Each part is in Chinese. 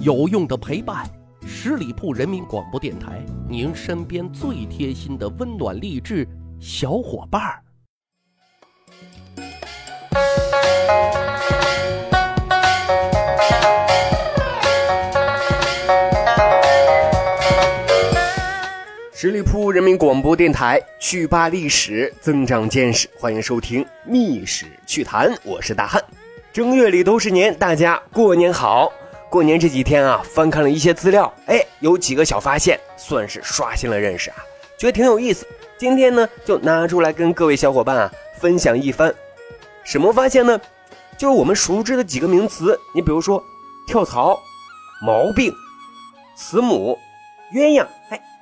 有用的陪伴，十里铺人民广播电台，您身边最贴心的温暖励志小伙伴儿。十里铺人民广播电台，趣吧历史，增长见识，欢迎收听密史趣谈，我是大汉。正月里都是年，大家过年好。过年这几天啊，翻看了一些资料，有几个小发现，算是刷新了认识啊，觉得挺有意思。今天呢，就拿出来跟各位小伙伴啊分享一番。什么发现呢？就是我们熟知的几个名词，你比如说跳槽、毛病、慈母、鸳鸯，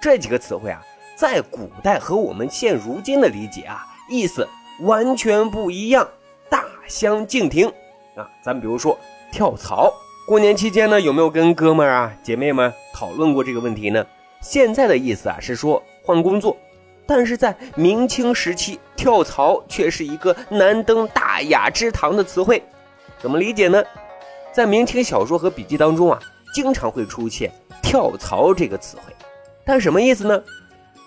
这几个词汇啊，在古代和我们现如今的理解啊，意思完全不一样，大相径庭啊。咱们比如说跳槽，过年期间呢，有没有跟哥们儿啊、姐妹们讨论过这个问题呢？现在的意思啊是说换工作，但是在明清时期，跳槽却是一个难登大雅之堂的词汇。怎么理解呢？在明清小说和笔记当中啊，经常会出现跳槽这个词汇。但什么意思呢？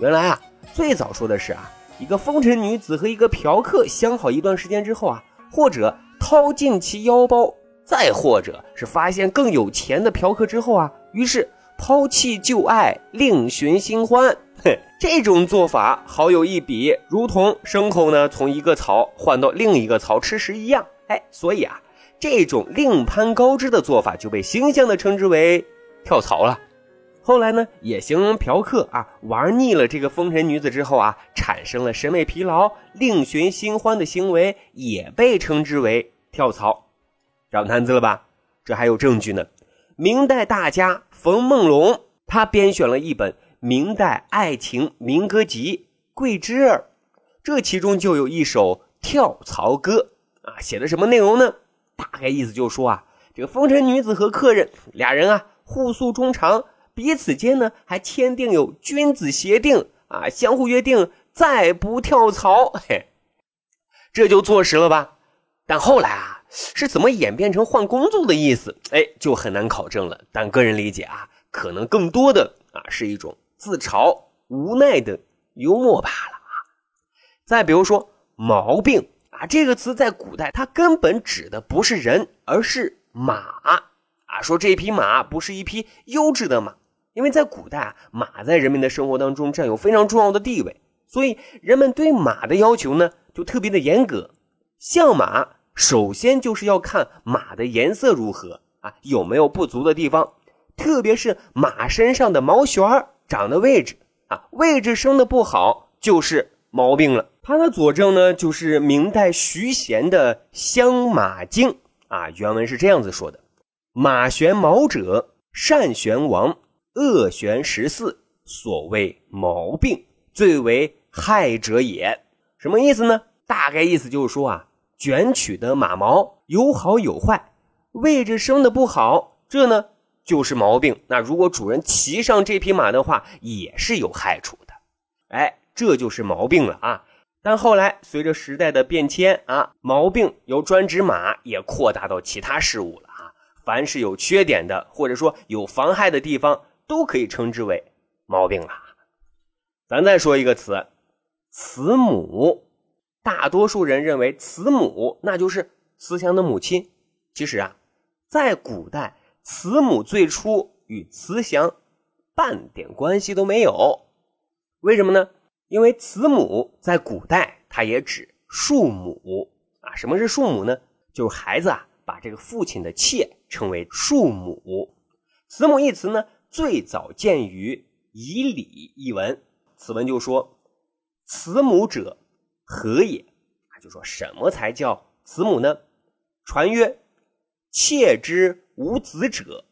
原来啊，最早说的是啊，一个风尘女子和一个嫖客相好一段时间之后啊，或者掏尽其腰包，再或者是发现更有钱的嫖客之后啊，于是抛弃旧爱，另寻新欢。这种做法好有一比，如同牲口呢从一个槽换到另一个槽吃食一样。所以啊，这种另攀高枝的做法就被形象的称之为跳槽了。后来呢，也形容嫖客啊玩腻了这个风尘女子之后啊，产生了审美疲劳，另寻新欢的行为，也被称之为跳槽。长谈资了吧？这还有证据呢。明代大家冯梦龙，他编选了一本明代爱情民歌集《桂枝儿》，这其中就有一首跳槽歌啊，写的什么内容呢？大概意思就是说啊，这个风尘女子和客人俩人啊互诉衷肠，彼此间呢还签订有君子协定啊，相互约定再不跳槽。这就坐实了吧。但后来啊，是怎么演变成换工作的意思，就很难考证了。但个人理解啊，可能更多的啊是一种自嘲无奈的幽默罢了啊。再比如说毛病啊，这个词在古代它根本指的不是人，而是马啊，说这匹马不是一匹优质的马。因为在古代啊，马在人们的生活当中占有非常重要的地位，所以人们对马的要求呢就特别的严格。相马首先就是要看马的颜色如何啊，有没有不足的地方，特别是马身上的毛旋长的位置啊，位置生的不好就是毛病了。它的佐证呢就是明代徐咸的《相马经》啊，原文是这样子说的：马旋毛者，善旋亡，恶旋14，所谓毛病，最为害者也。什么意思呢？大概意思就是说啊，卷取的马毛有好有坏，位置生的不好，这呢就是毛病。那如果主人骑上这匹马的话，也是有害处的。这就是毛病了啊。但后来随着时代的变迁啊，毛病由专指马也扩大到其他事物了。凡是有缺点的，或者说有妨害的地方，都可以称之为毛病了。咱再说一个词，慈母。大多数人认为慈母那就是慈祥的母亲，其实啊，在古代慈母最初与慈祥半点关系都没有。为什么呢？因为慈母在古代它也指庶母啊。什么是庶母呢？就是孩子啊把这个父亲的妾称为庶母。慈母一词呢最早见于《以礼》一文，此文就说：慈母者，何也？就说什么才叫慈母呢？传曰：妾之无子者，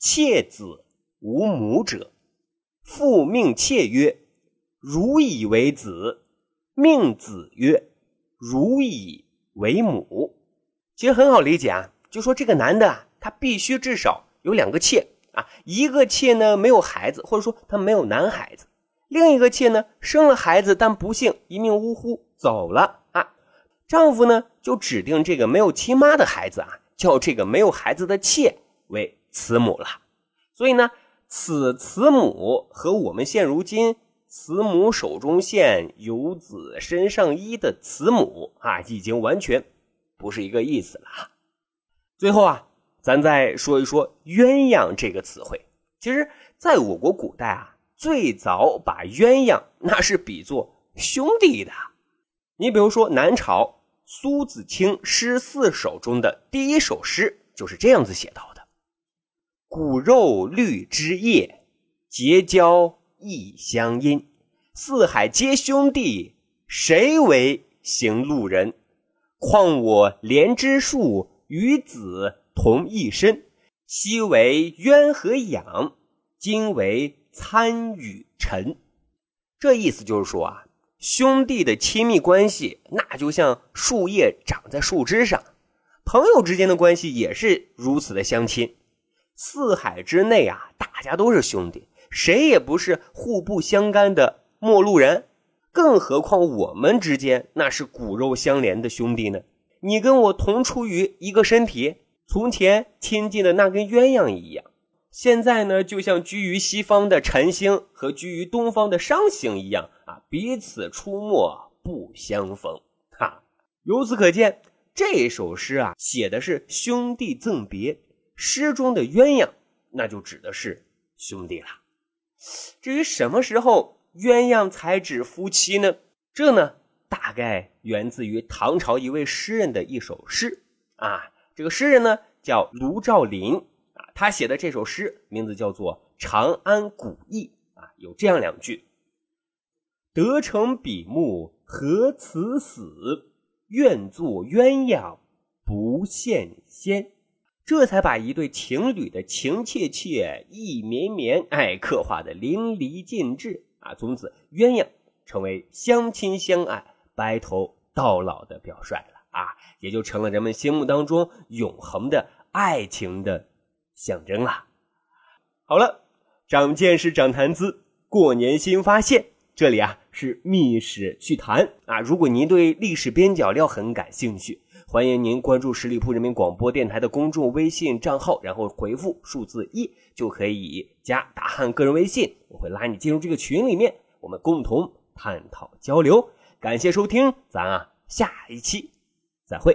妾子无母者，父命妾曰：汝以为子。命子曰：汝以为母。其实很好理解啊，就说这个男的啊，他必须至少有两个妾啊，一个妾呢没有孩子，或者说他没有男孩子，另一个妾呢生了孩子，但不幸一命呜呼走了啊。丈夫呢就指定这个没有亲妈的孩子啊，叫这个没有孩子的妾为慈母了。所以呢，此慈母和我们现如今慈母手中线，游子身上衣的慈母啊，已经完全不是一个意思了。最后啊，咱再说一说鸳鸯这个词汇。其实在我国古代啊，最早把鸳鸯那是比作兄弟的。你比如说南朝苏子清诗四首中的第一首诗就是这样子写到的：骨肉绿枝叶，结交亦相因，四海皆兄弟，谁为行路人？况我连枝树，与子同一身，昔为鸳和养，今为参与臣。这意思就是说啊，兄弟的亲密关系那就像树叶长在树枝上，朋友之间的关系也是如此的相亲。四海之内啊，大家都是兄弟，谁也不是互不相干的陌路人，更何况我们之间那是骨肉相连的兄弟呢。你跟我同出于一个身体，从前亲近的那跟鸳鸯一样，现在呢就像居于西方的辰星和居于东方的商星一样啊，彼此出没不相逢哈。由此可见，这首诗啊写的是兄弟赠别，诗中的鸳鸯那就指的是兄弟了。至于什么时候鸳鸯才指夫妻呢？这呢大概源自于唐朝一位诗人的一首诗啊。这个诗人呢叫卢照邻啊，他写的这首诗名字叫做《长安古意》啊，有这样两句：得成比目何辞死，愿作鸳鸯不羡仙。这才把一对情侣的情切切、意绵绵，哎，刻画的淋漓尽致啊！从此，鸳鸯成为相亲相爱、白头到老的表率了啊，也就成了人们心目当中永恒的爱情的象征了。好了，长见识，长谈资，过年新发现。这里啊是密史趣谈啊，如果您对历史边角料很感兴趣，欢迎您关注十里铺人民广播电台的公众微信账号，然后回复数字1就可以加大汉个人微信，我会拉你进入这个群里面，我们共同探讨交流。感谢收听，咱啊下一期再会。